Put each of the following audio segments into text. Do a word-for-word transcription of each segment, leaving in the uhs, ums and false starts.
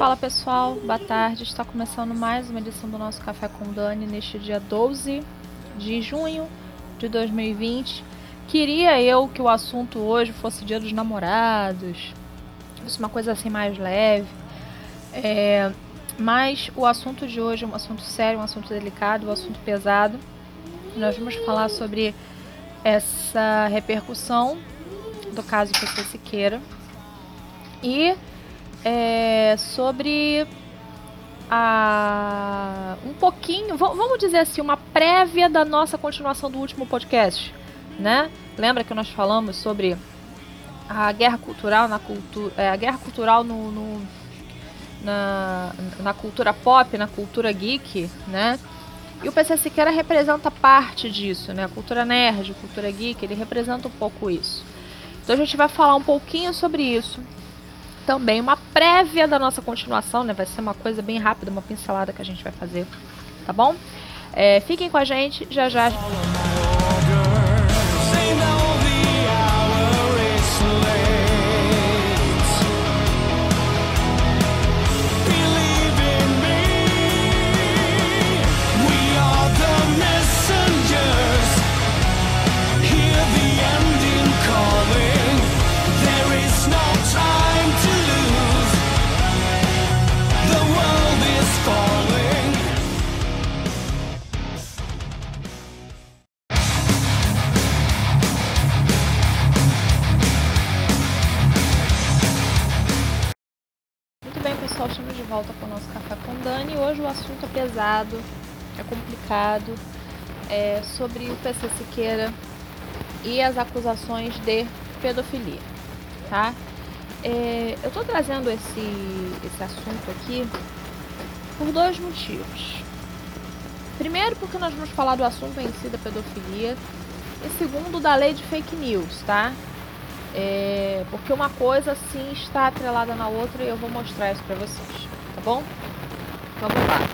Fala pessoal, boa tarde, está começando mais uma edição do nosso Café com Dani neste dia doze de junho de dois mil e vinte. Queria eu que o assunto hoje fosse Dia dos Namorados, fosse uma coisa assim mais leve, é, mas o assunto de hoje é um assunto sério, um assunto delicado, um assunto pesado. Nós vamos falar sobre essa repercussão do caso P C Siqueira e... É, sobre a, um pouquinho, vamos dizer assim, uma prévia da nossa continuação do último podcast, né? Lembra que nós falamos sobre a guerra cultural, na cultu, é, a guerra cultural no, no, na, na cultura pop, na cultura geek, né? E o P C Siqueira representa parte disso, né? A cultura nerd, a cultura geek, ele representa um pouco isso. Então a gente vai falar um pouquinho sobre isso. Também uma prévia da nossa continuação, né? Vai ser uma coisa bem rápida, uma pincelada que a gente vai fazer, tá bom? É, fiquem com a gente, já já. Estamos de volta para o nosso Café com Dani. Hoje o assunto é pesado, é complicado, é sobre o P C Siqueira e as acusações de pedofilia, tá? É, eu estou trazendo esse, esse assunto aqui por dois motivos. Primeiro, porque nós vamos falar do assunto em si da pedofilia, e segundo, da lei de fake news, tá? É, porque uma coisa sim está atrelada na outra e eu vou mostrar isso pra vocês, tá bom? Vamos lá.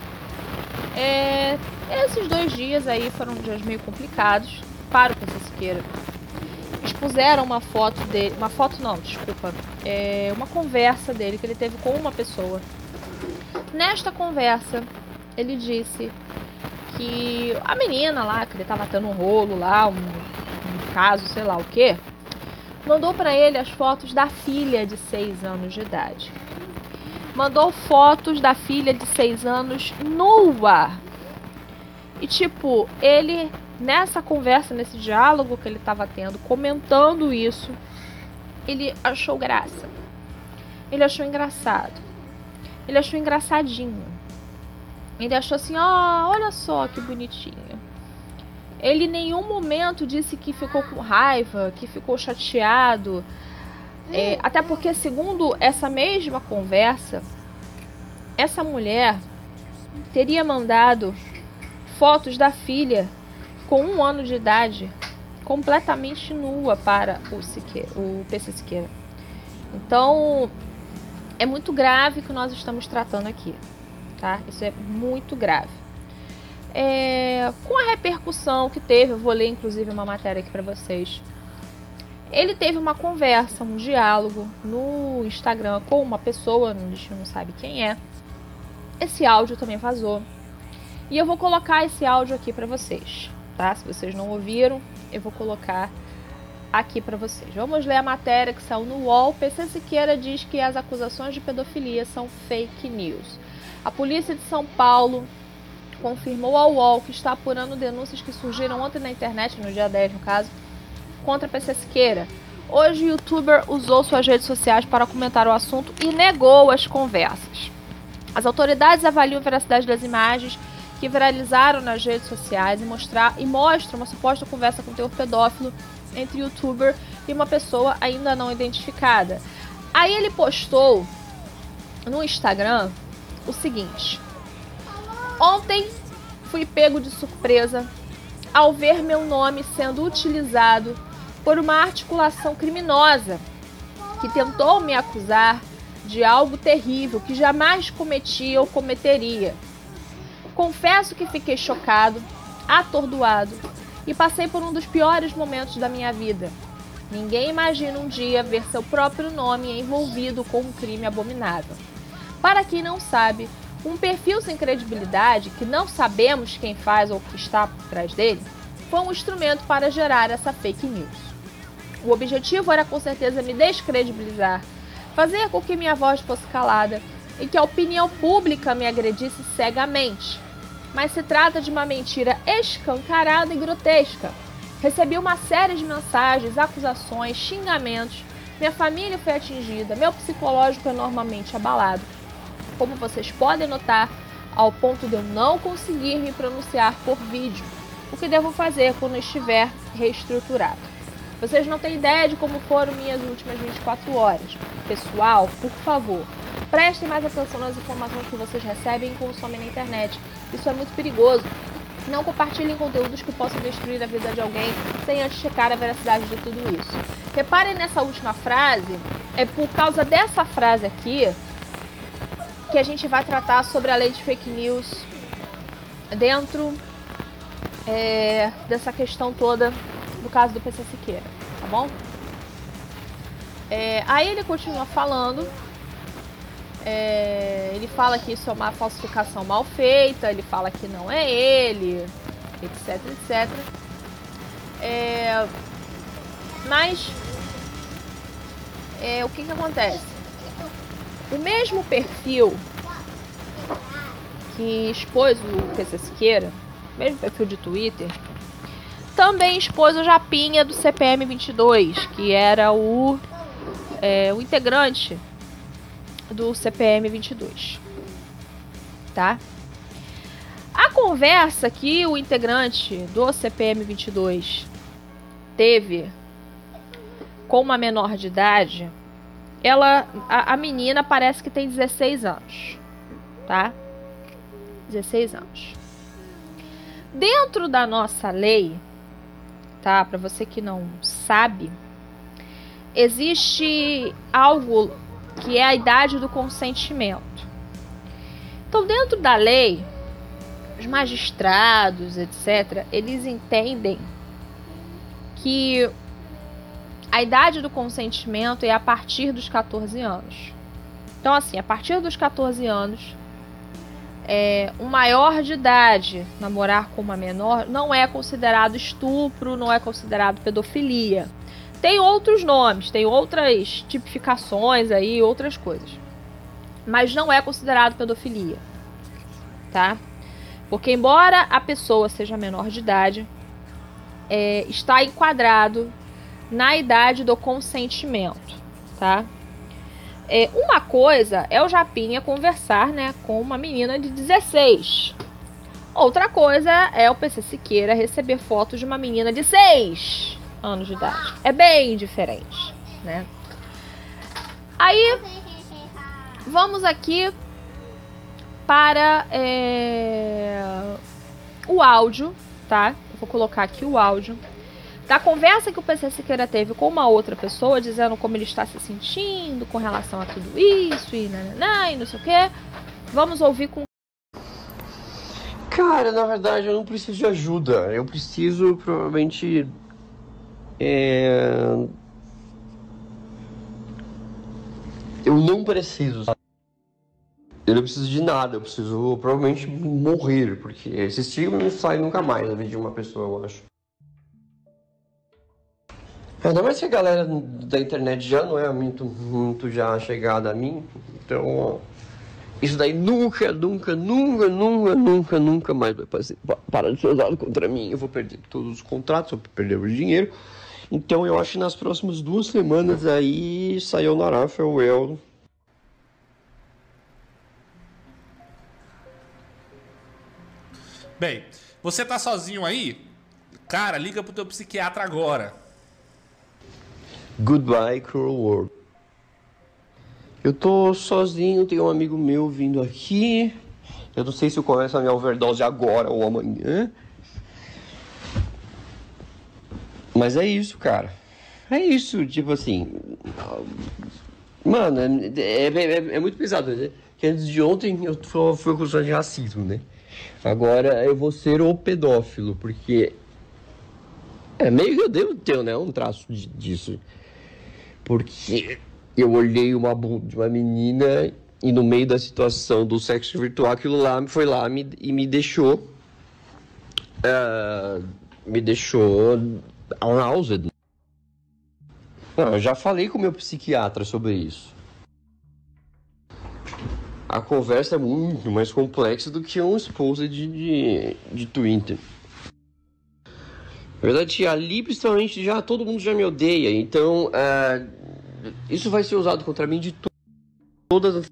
É, esses dois dias aí foram dias meio complicados para o P C Siqueira. Expuseram uma foto dele, uma foto não, desculpa, é, uma conversa dele que ele teve com uma pessoa. Nesta conversa, ele disse que a menina lá, que ele tava tendo um rolo lá, um, um caso, sei lá o que, mandou para ele as fotos da filha de seis anos de idade. Mandou fotos da filha de seis anos nua. E tipo, ele, nessa conversa, nesse diálogo que ele estava tendo, comentando isso, ele achou graça. Ele achou engraçado. Ele achou engraçadinho. Ele achou assim, ó, olha só que bonitinho. Ele em nenhum momento disse que ficou com raiva, que ficou chateado. É, até porque, segundo essa mesma conversa, essa mulher teria mandado fotos da filha com um ano de idade completamente nua para o, Siqueira, o P C Siqueira. Então, é muito grave o que nós estamos tratando aqui, tá? Isso é muito grave. É, com a repercussão que teve, eu vou ler inclusive uma matéria aqui para vocês. Ele teve uma conversa, um diálogo no Instagram com uma pessoa, a gente não sabe quem é. Esse áudio também vazou. E eu vou colocar esse áudio aqui para vocês, tá? Se vocês não ouviram, eu vou colocar aqui para vocês. Vamos ler a matéria que saiu no U O L. P C Siqueira diz que as acusações de pedofilia são fake news. A polícia de São Paulo confirmou ao U O L que está apurando denúncias que surgiram ontem na internet, no dia dez no caso, contra P C Siqueira. Hoje o youtuber usou suas redes sociais para comentar o assunto e negou as conversas. As autoridades avaliam a veracidade das imagens que viralizaram nas redes sociais e, mostrar, e mostram uma suposta conversa com teor pedófilo entre youtuber e uma pessoa ainda não identificada. Aí ele postou no Instagram o seguinte... Ontem fui pego de surpresa ao ver meu nome sendo utilizado por uma articulação criminosa que tentou me acusar de algo terrível que jamais cometi ou cometeria. Confesso que fiquei chocado, atordoado e passei por um dos piores momentos da minha vida. Ninguém imagina um dia ver seu próprio nome envolvido com um crime abominável. Para quem não sabe, um perfil sem credibilidade, que não sabemos quem faz ou o que está por trás dele, foi um instrumento para gerar essa fake news. O objetivo era com certeza me descredibilizar, fazer com que minha voz fosse calada e que a opinião pública me agredisse cegamente. Mas se trata de uma mentira escancarada e grotesca. Recebi uma série de mensagens, acusações, xingamentos, minha família foi atingida, meu psicológico enormemente abalado. Como vocês podem notar, ao ponto de eu não conseguir me pronunciar por vídeo, o que devo fazer quando estiver reestruturado. Vocês não têm ideia de como foram minhas últimas vinte e quatro horas. Pessoal, por favor, prestem mais atenção nas informações que vocês recebem e consomem na internet. Isso é muito perigoso. Não compartilhem conteúdos que possam destruir a vida de alguém sem antes checar a veracidade de tudo isso. Reparem nessa última frase, é por causa dessa frase aqui que a gente vai tratar sobre a lei de fake news dentro é, dessa questão toda do caso do P C Siqueira, tá bom? É, aí ele continua falando, é, ele fala que isso é uma falsificação mal feita, ele fala que não é ele, etc, et cetera. É, mas é, o que que acontece? O mesmo perfil que expôs o P C Siqueira, o mesmo perfil de Twitter, também expôs o Japinha do C P M vinte e dois, que era o, é, o integrante do C P M vinte e dois. Tá? A conversa que o integrante do C P M vinte e dois teve com uma menor de idade... Ela, a, a menina parece que tem dezesseis anos, tá? dezesseis anos. Dentro da nossa lei, tá? Para você que não sabe, existe algo que é a idade do consentimento. Então, dentro da lei, os magistrados, et cetera, eles entendem que... a idade do consentimento é a partir dos catorze anos. Então, assim, a partir dos catorze anos, é, um maior de idade namorar com uma menor não é considerado estupro, não é considerado pedofilia. Tem outros nomes, tem outras tipificações aí, outras coisas. Mas não é considerado pedofilia, tá? Porque embora a pessoa seja menor de idade, é, está enquadrado na idade do consentimento, tá? É, uma coisa é o Japinha conversar, né, com uma menina de dezesseis. Outra coisa é o P C Siqueira receber fotos de uma menina de seis anos de idade. É bem diferente, né? Aí, vamos aqui para é, o áudio, tá? Eu vou colocar aqui o áudio da conversa que o P C Siqueira teve com uma outra pessoa, dizendo como ele está se sentindo com relação a tudo isso e nananá, e não sei o quê. Vamos ouvir com... Cara, na verdade, eu não preciso de ajuda. Eu preciso, provavelmente... É... Eu não preciso, sabe? Eu não preciso de nada. Eu preciso, provavelmente, morrer, porque esse estigma não sai nunca mais na vida de uma pessoa, eu acho. Ainda mais que a galera da internet já não é muito, muito já chegada a mim, então isso daí nunca, nunca, nunca, nunca, nunca, nunca mais vai fazer, parar de ser usado contra mim. Eu vou perder todos os contratos, eu vou perder o dinheiro. Então eu acho que nas próximas duas semanas aí saiu na Rafael eu. Bem, você tá sozinho aí? Cara, liga pro teu psiquiatra agora. Goodbye, cruel world. Eu tô sozinho, tem um amigo meu vindo aqui. Eu não sei se eu começo a minha overdose agora ou amanhã. Mas é isso, cara. É isso, tipo assim... Mano, é, é, é, é muito pesado. Né? Porque antes de ontem eu fui acusado de racismo, né? Agora eu vou ser o pedófilo, porque... É meio que eu devo ter, né? Um traço de, disso. Porque eu olhei uma bunda de uma menina E no meio da situação do sexo virtual, aquilo lá foi lá me, e me deixou... Uh, me deixou aroused. Não, eu já falei com o meu psiquiatra sobre isso. A conversa é muito mais complexa do que um esposa de, de, de Twitter. Na verdade, ali principalmente já, todo mundo já me odeia. Então, uh, isso vai ser usado contra mim de to todas as...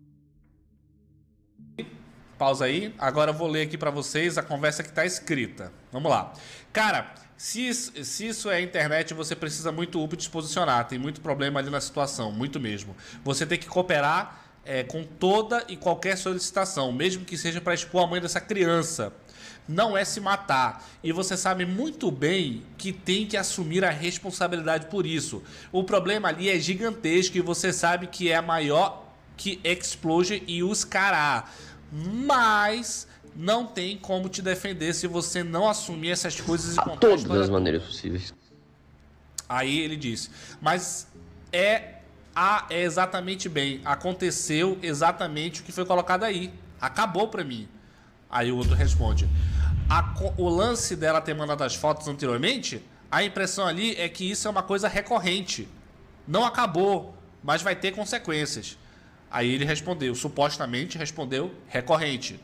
Pausa aí. Agora eu vou ler aqui pra vocês a conversa que tá escrita. Vamos lá. Cara, se isso, se isso é internet, você precisa muito up de se posicionar. Tem muito problema ali na situação, muito mesmo. Você tem que cooperar... É, com toda e qualquer solicitação, mesmo que seja para expor a mãe dessa criança. Não é se matar. E você sabe muito bem que tem que assumir a responsabilidade por isso. O problema ali é gigantesco e você sabe que é maior que Explode e os cará. Mas não tem como te defender se você não assumir essas coisas. De todas as maneiras possíveis. Aí ele diz, mas é... Ah, é exatamente bem. Aconteceu exatamente o que foi colocado aí. Acabou pra mim. Aí o outro responde. A, o lance dela ter mandado as fotos anteriormente, a impressão ali é que isso é uma coisa recorrente. Não acabou, mas vai ter consequências. Aí ele respondeu, supostamente respondeu recorrente.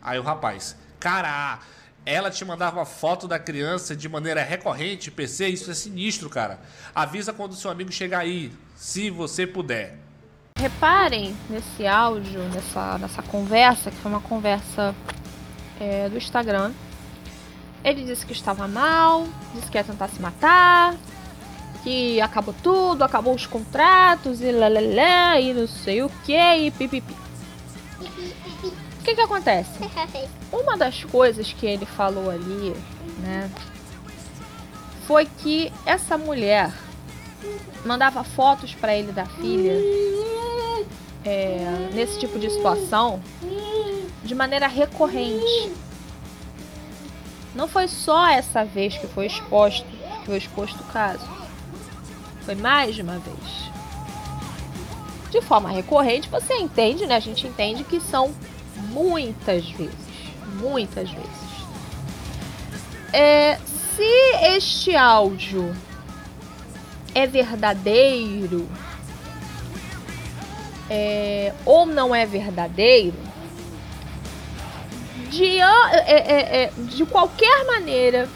Aí o rapaz, cara, ela te mandava foto da criança de maneira recorrente, P C, isso é sinistro, cara. Avisa quando seu amigo chegar aí, se você puder. Reparem nesse áudio, nessa, nessa conversa, que foi uma conversa é, do Instagram. Ele disse que estava mal, disse que ia tentar se matar, que acabou tudo, acabou os contratos e lalala, e não sei o que, e pipipi. O que que acontece? Uma das coisas que ele falou ali, né, foi que essa mulher mandava fotos pra ele da filha é, nesse tipo de situação de maneira recorrente. Não foi só essa vez que foi exposto, que foi exposto o caso. Foi mais de uma vez. De forma recorrente, você entende, né? A gente entende que são muitas vezes, muitas vezes. É, se este áudio é verdadeiro é, ou não é verdadeiro, de, é, é, é, de qualquer maneira,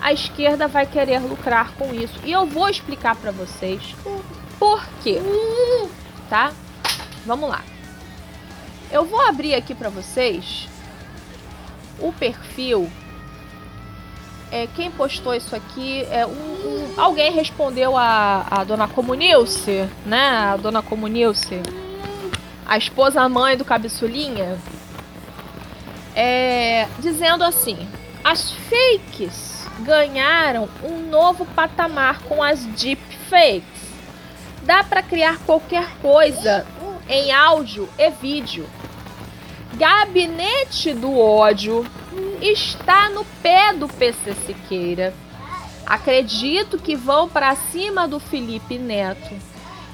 a esquerda vai querer lucrar com isso. E eu vou explicar para vocês por quê, tá? Vamos lá. Eu vou abrir aqui para vocês o perfil. É, quem postou isso aqui é um, um, alguém respondeu a, a dona Comunilce, né? A dona Comunilce, a esposa, a mãe do Cabiçolinha, é, dizendo assim: as fakes ganharam um novo patamar com as deepfakes. Dá para criar qualquer coisa em áudio e vídeo. Gabinete do ódio está no pé do P C Siqueira. Acredito que vão para cima do Felipe Neto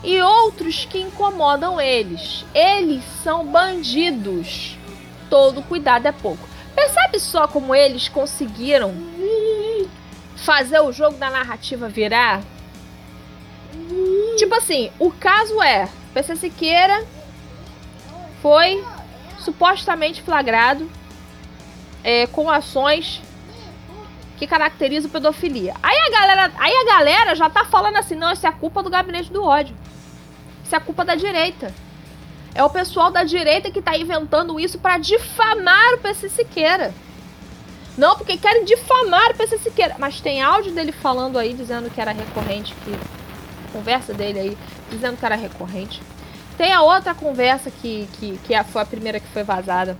e outros que incomodam eles. Eles são bandidos. Todo cuidado é pouco. Percebe só como eles conseguiram fazer o jogo da narrativa virar? Tipo assim, o caso é... P C Siqueira foi supostamente flagrado é, com ações que caracterizam pedofilia. Aí a, galera, aí a galera já tá falando assim, não, isso é a culpa do gabinete do ódio. Isso é a culpa da direita. É o pessoal da direita que tá inventando isso pra difamar o P C Siqueira. Não, porque querem difamar o P C Siqueira. Mas tem áudio dele falando aí, dizendo que era recorrente, que... conversa dele aí, dizendo que era recorrente. Tem a outra conversa que, que, que foi a primeira que foi vazada.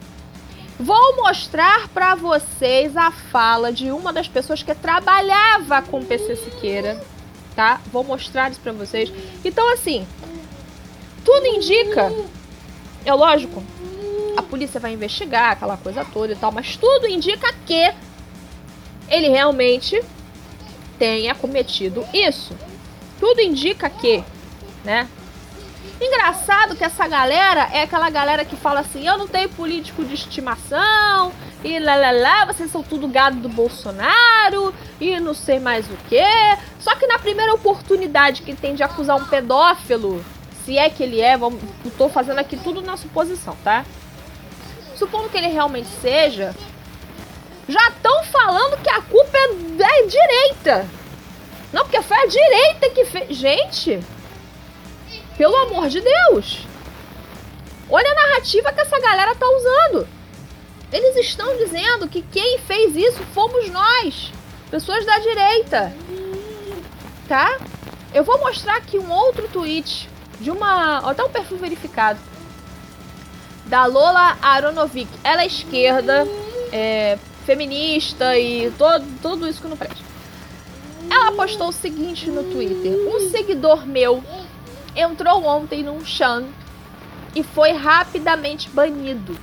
Vou mostrar pra vocês a fala de uma das pessoas que trabalhava com o P C Siqueira, tá? Vou mostrar isso pra vocês. Então, assim, tudo indica, é lógico, a polícia vai investigar aquela coisa toda e tal, mas tudo indica que ele realmente tenha cometido isso. Tudo indica que, né? Engraçado que essa galera é aquela galera que fala assim, eu não tenho político de estimação, e lá lá lá, vocês são tudo gado do Bolsonaro, e não sei mais o quê. Só que na primeira oportunidade que tem de acusar um pedófilo, se é que ele é, vamos, eu tô fazendo aqui tudo na suposição, tá? Supondo que ele realmente seja, já estão falando que a culpa é da direita. Não, porque foi a direita que fez... Gente, pelo amor de Deus, olha a narrativa que essa galera tá usando. Eles estão dizendo que quem fez isso fomos nós, pessoas da direita, tá? Eu vou mostrar aqui um outro tweet de uma... até um perfil verificado da Lola Aronovic. Ela é esquerda, é, feminista e todo, tudo isso que não presta. Ela postou o seguinte no Twitter: um seguidor meu entrou ontem num chan e foi rapidamente banido.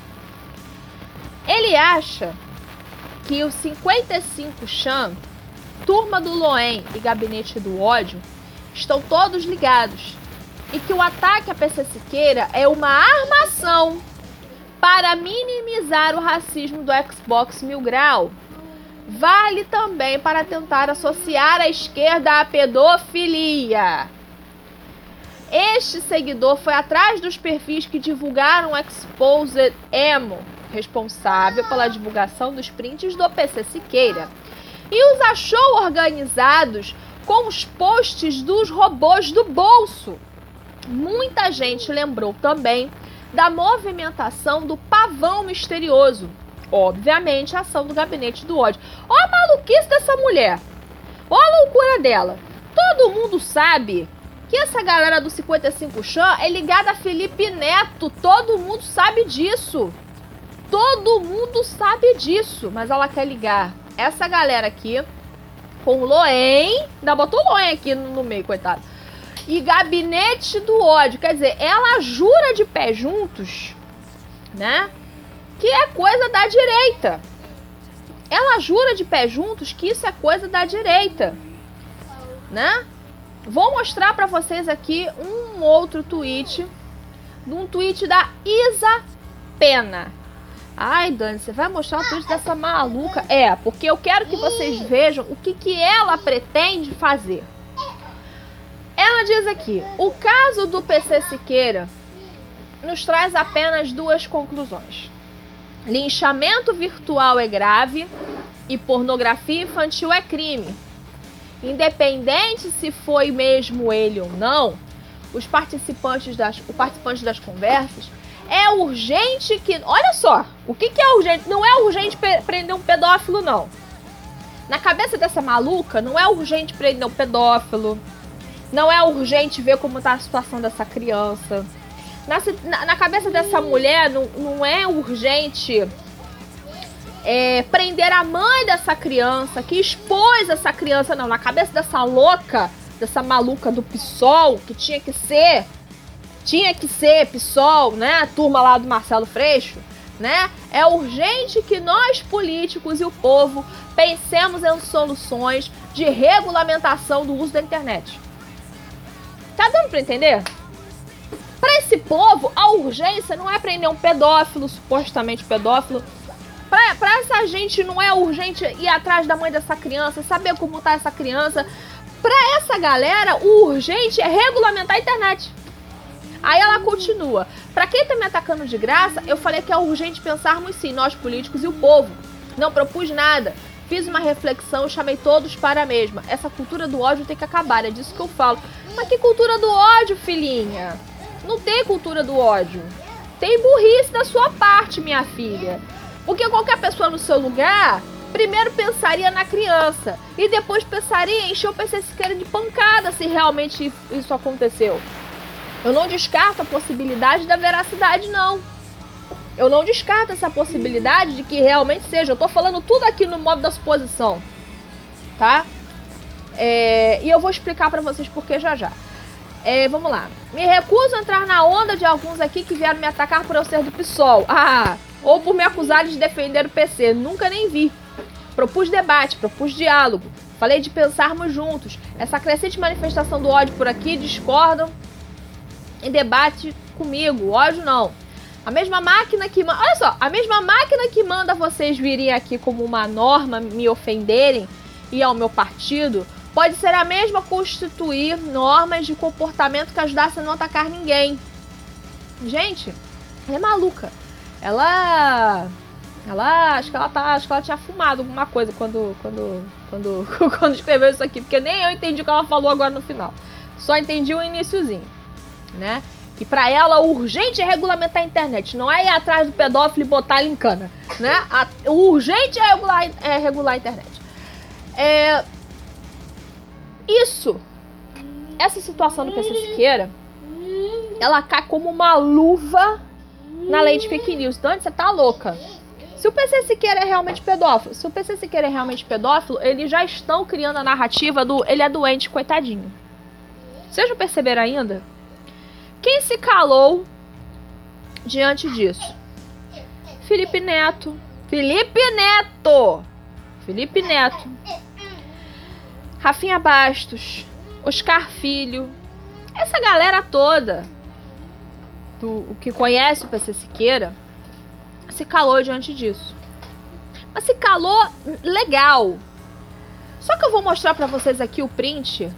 Ele acha que o cinquenta e cinco chan, turma do Loen e gabinete do ódio estão todos ligados e que o ataque à P C Siqueira é uma armação para minimizar o racismo do Xbox Mil Grau. Vale também para tentar associar a esquerda à pedofilia. Este seguidor foi atrás dos perfis que divulgaram o Exposed Emo, responsável pela divulgação dos prints do P C Siqueira, e os achou organizados com os posts dos robôs do bolso. Muita gente lembrou também da movimentação do pavão misterioso. Obviamente, a ação do gabinete do ódio. Olha a maluquice dessa mulher. Olha a loucura dela. Todo mundo sabe que essa galera do cinquenta e cinco chan é ligada a Felipe Neto. Todo mundo sabe disso. Todo mundo sabe disso. Mas ela quer ligar essa galera aqui com o Loen. Ainda botou o Loen aqui no meio, coitado. E gabinete do ódio. Quer dizer, ela jura de pé juntos, né? Que é coisa da direita. Ela jura de pé juntos que isso é coisa da direita, né? Vou mostrar pra vocês aqui um outro tweet, um tweet da Isa Pena. Ai, Dani, você vai mostrar o tweet dessa maluca? É, porque eu quero que vocês vejam o que, que ela pretende fazer. Ela diz aqui: o caso do P C Siqueira nos traz apenas duas conclusões. Linchamento virtual é grave e pornografia infantil é crime. Independente se foi mesmo ele ou não, os participantes das, o participante das conversas, é urgente que... Olha só, o que, que é urgente? Não é urgente prender um pedófilo, não. Na cabeça dessa maluca, não é urgente prender um pedófilo, não é urgente ver como está a situação dessa criança. Na, na cabeça dessa mulher, não, não é urgente é, prender a mãe dessa criança, que expôs essa criança, não. Na cabeça dessa louca, dessa maluca do P SOL, que tinha que ser, tinha que ser P SOL, né? A turma lá do Marcelo Freixo, né? É urgente que nós, políticos e o povo, pensemos em soluções de regulamentação do uso da internet. Tá dando pra entender? Para esse povo, a urgência não é prender um pedófilo, supostamente pedófilo. Para essa gente, não é urgente ir atrás da mãe dessa criança, saber como tá essa criança. Para essa galera, o urgente é regulamentar a internet. Aí ela continua: para quem tá me atacando de graça, eu falei que é urgente pensarmos sim, nós políticos e o povo. Não propus nada. Fiz uma reflexão, chamei todos para a mesma. Essa cultura do ódio tem que acabar, é disso que eu falo. Mas que cultura do ódio, filhinha? Não tem cultura do ódio. Tem burrice da sua parte, minha filha. Porque qualquer pessoa no seu lugar, primeiro pensaria na criança. E depois pensaria em encher o P C Siqueira de pancada se realmente isso aconteceu. Eu não descarto a possibilidade da veracidade, não. Eu não descarto essa possibilidade de que realmente seja. Eu tô falando tudo aqui no modo da suposição, tá? É... E eu vou explicar pra vocês por que já já. É, vamos lá. Me recuso a entrar na onda de alguns aqui que vieram me atacar por eu ser do P SOL. Ah, ou por me acusar de defender o P C. Nunca nem vi. Propus debate, propus diálogo. Falei de pensarmos juntos. Essa crescente manifestação do ódio por aqui, discordam. em debate comigo, ódio não. A mesma máquina que manda... Olha só, a mesma máquina que manda vocês virem aqui como uma norma, me ofenderem e ao meu partido, pode ser a mesma constituir normas de comportamento que ajudasse a não atacar ninguém. Gente, ela é maluca. Ela... Ela... Acho que ela, tá, acho que ela tinha fumado alguma coisa quando, quando, quando, quando escreveu isso aqui, porque nem eu entendi o que ela falou agora no final. Só entendi o iniciozinho, né? E pra ela, o urgente é regulamentar a internet. Não é ir atrás do pedófilo e botar ele em cana, né? A, o urgente é regular, é regular a internet. É... Isso. Essa situação do P C Siqueira, ela cai como uma luva na lei de fake news. Então, antes, você tá louca. Se o P C Siqueira é realmente pedófilo, se o P C Siqueira é realmente pedófilo, eles já estão criando a narrativa do ele é doente, coitadinho. Vocês não perceberam ainda? Quem se calou diante disso? Felipe Neto. Felipe Neto! Felipe Neto. Rafinha Bastos. Oscar Filho. Essa galera toda do, que conhece o P C Siqueira se calou diante disso. Mas se calou legal. Só que eu vou mostrar pra vocês aqui o print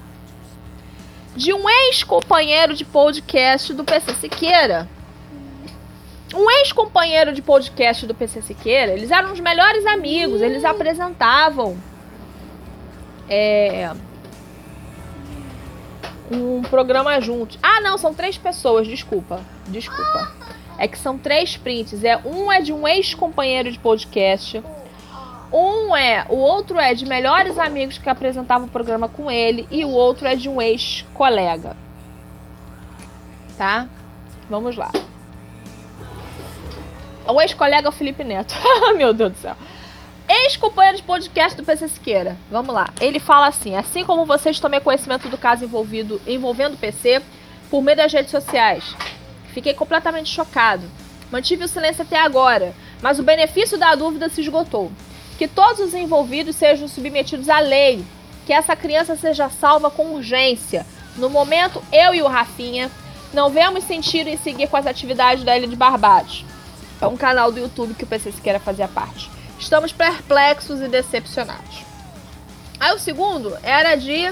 de um ex-companheiro de podcast do P C Siqueira. Um ex-companheiro de podcast do P C Siqueira, eles eram os melhores amigos, eles apresentavam é, um programa juntos. Ah, não, são três pessoas, desculpa, desculpa. É que são três prints, é, um é de um ex-companheiro de podcast... Um é, o outro é de melhores amigos que apresentavam o programa com ele e o outro é de um ex-colega. Tá? Vamos lá. O ex-colega é o Felipe Neto. Meu Deus do céu. Ex-companheiro de podcast do P C Siqueira. Vamos lá. Ele fala assim: assim como vocês, tomei conhecimento do caso envolvido, envolvendo o P C por meio das redes sociais. Fiquei completamente chocado. Mantive o silêncio até agora, mas o benefício da dúvida se esgotou. Que todos os envolvidos sejam submetidos à lei, que essa criança seja salva com urgência. No momento, eu e o Rafinha não vemos sentido em seguir com as atividades da Ilha de Barbados. É um canal do YouTube que o P C Siqueira fazia parte. Estamos perplexos e decepcionados. Aí o segundo era de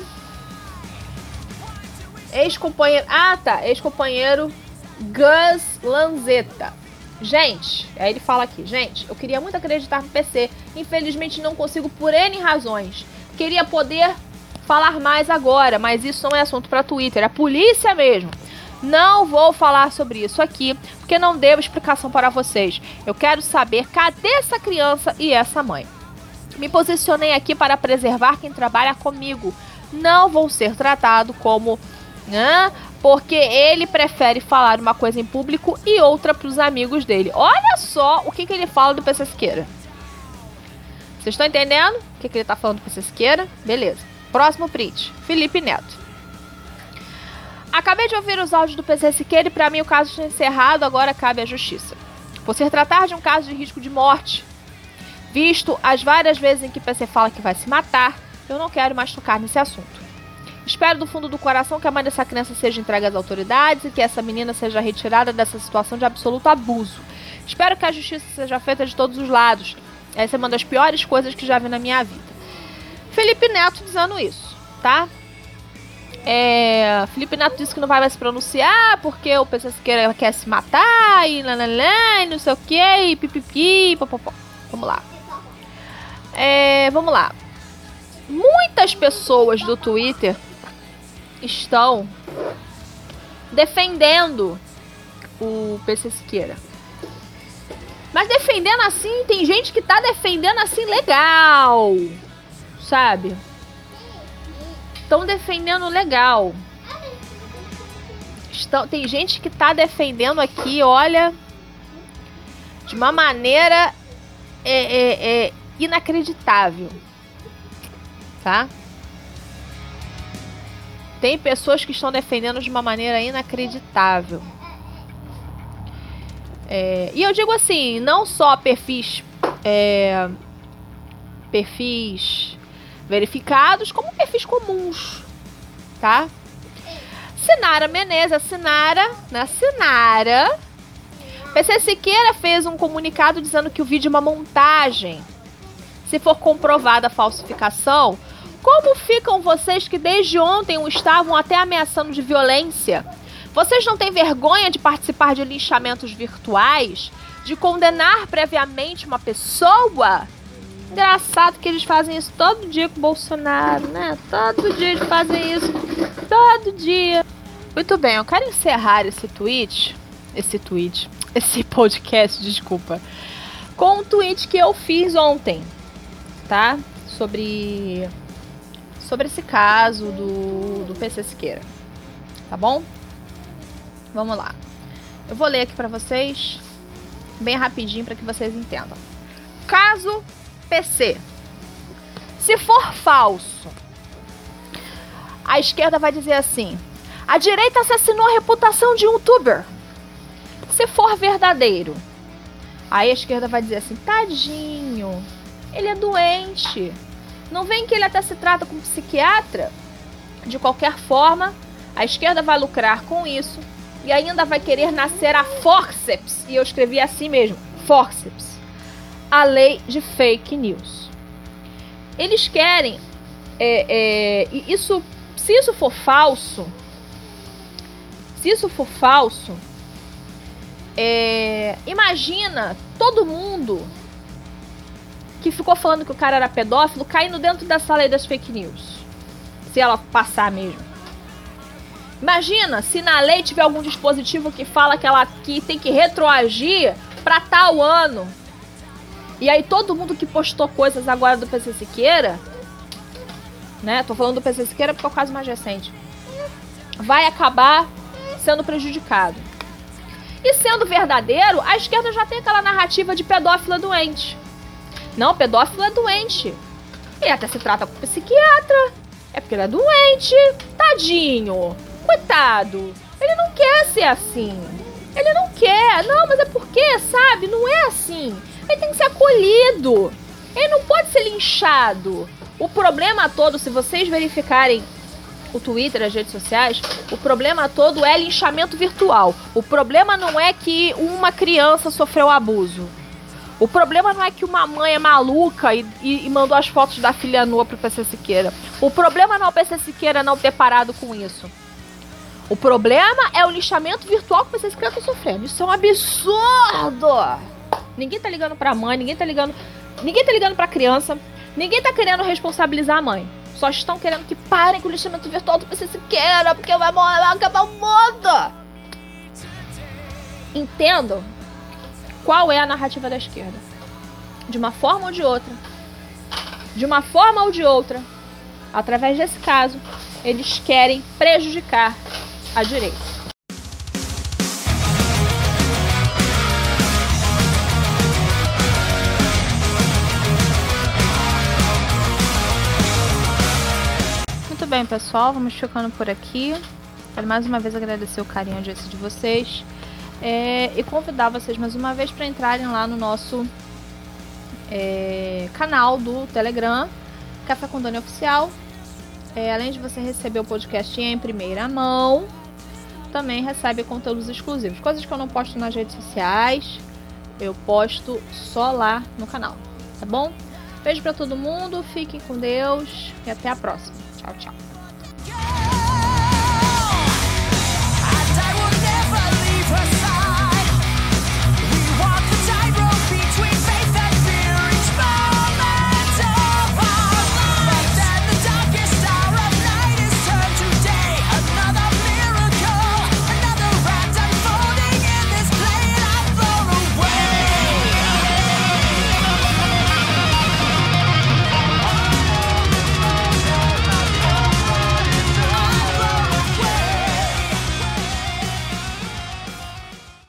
ex-companheiro... Ah, tá. Ex-companheiro Gus Lanzetta. Gente, aí ele fala aqui, gente, eu queria muito acreditar no P C, infelizmente não consigo por N razões. Queria poder falar mais agora, mas isso não é assunto para Twitter, é polícia mesmo. Não vou falar sobre isso aqui, porque não devo explicação para vocês. Eu quero saber cadê essa criança e essa mãe. Me posicionei aqui para preservar quem trabalha comigo. Não vou ser tratado como... Né? Porque ele prefere falar uma coisa em público e outra para os amigos dele. Olha só o que, que ele fala do P C Siqueira. Vocês estão entendendo o que, que ele está falando do P C Siqueira? Beleza. Próximo print. Felipe Neto. Acabei de ouvir os áudios do P C Siqueira e para mim o caso está encerrado, agora cabe à justiça. Por se tratar de um caso de risco de morte, visto as várias vezes em que o P C fala que vai se matar, eu não quero mais tocar nesse assunto. Espero do fundo do coração que a mãe dessa criança seja entregue às autoridades e que essa menina seja retirada dessa situação de absoluto abuso. Espero que a justiça seja feita de todos os lados. Essa é uma das piores coisas que já vi na minha vida. Felipe Neto dizendo isso, tá? É, Felipe Neto disse que não vai mais se pronunciar porque o P C Siqueira quer se matar e nananã, e não sei o que, e pipipi, popopó. Vamos lá. É, vamos lá. Muitas pessoas do Twitter estão defendendo o P C Siqueira. Mas defendendo assim, tem gente que tá defendendo assim legal, sabe? Estão defendendo legal. Estão, tem gente que tá defendendo aqui, olha, de uma maneira é, é, é, inacreditável, tá? Tem pessoas que estão defendendo de uma maneira inacreditável. É, e eu digo assim, não só perfis, é, perfis verificados, como perfis comuns, tá? Sinara Menezes, a Sinara, na Sinara, P C Siqueira fez um comunicado dizendo que o vídeo é uma montagem. Se for comprovada a falsificação, como ficam vocês que desde ontem o estavam até ameaçando de violência? Vocês não têm vergonha de participar de linchamentos virtuais? De condenar previamente uma pessoa? Engraçado que eles fazem isso todo dia com o Bolsonaro, né? Todo dia eles fazem isso. Todo dia. Muito bem, eu quero encerrar esse tweet. Esse tweet. Esse podcast, desculpa. Com um tweet que eu fiz ontem, tá? Sobre... Sobre esse caso do, do P C Siqueira. Tá bom? Vamos lá. Eu vou ler aqui pra vocês, bem rapidinho, pra que vocês entendam. Caso... P C. Se for falso, a esquerda vai dizer assim: a direita assassinou a reputação de um youtuber. Se for verdadeiro, aí a esquerda vai dizer assim: tadinho, ele é doente. Não vem que ele até se trata como psiquiatra? De qualquer forma, a esquerda vai lucrar com isso e ainda vai querer nascer a forceps. E eu escrevi assim mesmo, forceps. A lei de fake news. Eles querem... É, é, isso, se isso for falso... Se isso for falso... É, imagina todo mundo que ficou falando que o cara era pedófilo caindo dentro dessa lei das fake news. Se ela passar mesmo. Imagina se na lei tiver algum dispositivo que fala que ela que tem que retroagir para tal ano. E aí todo mundo que postou coisas agora do P C Siqueira, né, tô falando do P C Siqueira porque é o caso mais recente, vai acabar sendo prejudicado. E sendo verdadeiro, a esquerda já tem aquela narrativa de pedófilo é doente. Não, pedófilo é doente. Ele até se trata com psiquiatra, é porque ele é doente, tadinho, coitado, ele não quer ser assim, ele não quer, não, mas é porque, sabe, não é assim. Ele tem que ser acolhido. Ele não pode ser linchado. O problema todo, se vocês verificarem o Twitter, as redes sociais, o problema todo é linchamento virtual. O problema não é que uma criança sofreu abuso. O problema não é que uma mãe é maluca e, e, e mandou as fotos da filha nua pro P C Siqueira. O problema não é o P C Siqueira não ter parado com isso. O problema é o linchamento virtual que o P C Siqueira tá sofrendo. Isso é um absurdo! Ninguém tá ligando pra mãe, ninguém tá ligando... Ninguém tá ligando pra criança, ninguém tá querendo responsabilizar a mãe. Só estão querendo que parem com o lixamento virtual do P C Siqueira, porque vai, morrer, vai acabar o mundo! Entendo qual é a narrativa da esquerda. De uma forma ou de outra, de uma forma ou de outra, através desse caso, eles querem prejudicar a direita. Bem, pessoal, vamos ficando por aqui. Quero mais uma vez agradecer o carinho e a audiência de vocês é, e convidar vocês mais uma vez para entrarem lá no nosso é, canal do Telegram, Café com Dani Oficial. É, além de você receber o podcast em primeira mão, também recebe conteúdos exclusivos, coisas que eu não posto nas redes sociais, eu posto só lá no canal, tá bom? Beijo para todo mundo, fiquem com Deus e até a próxima. Tchau, tchau.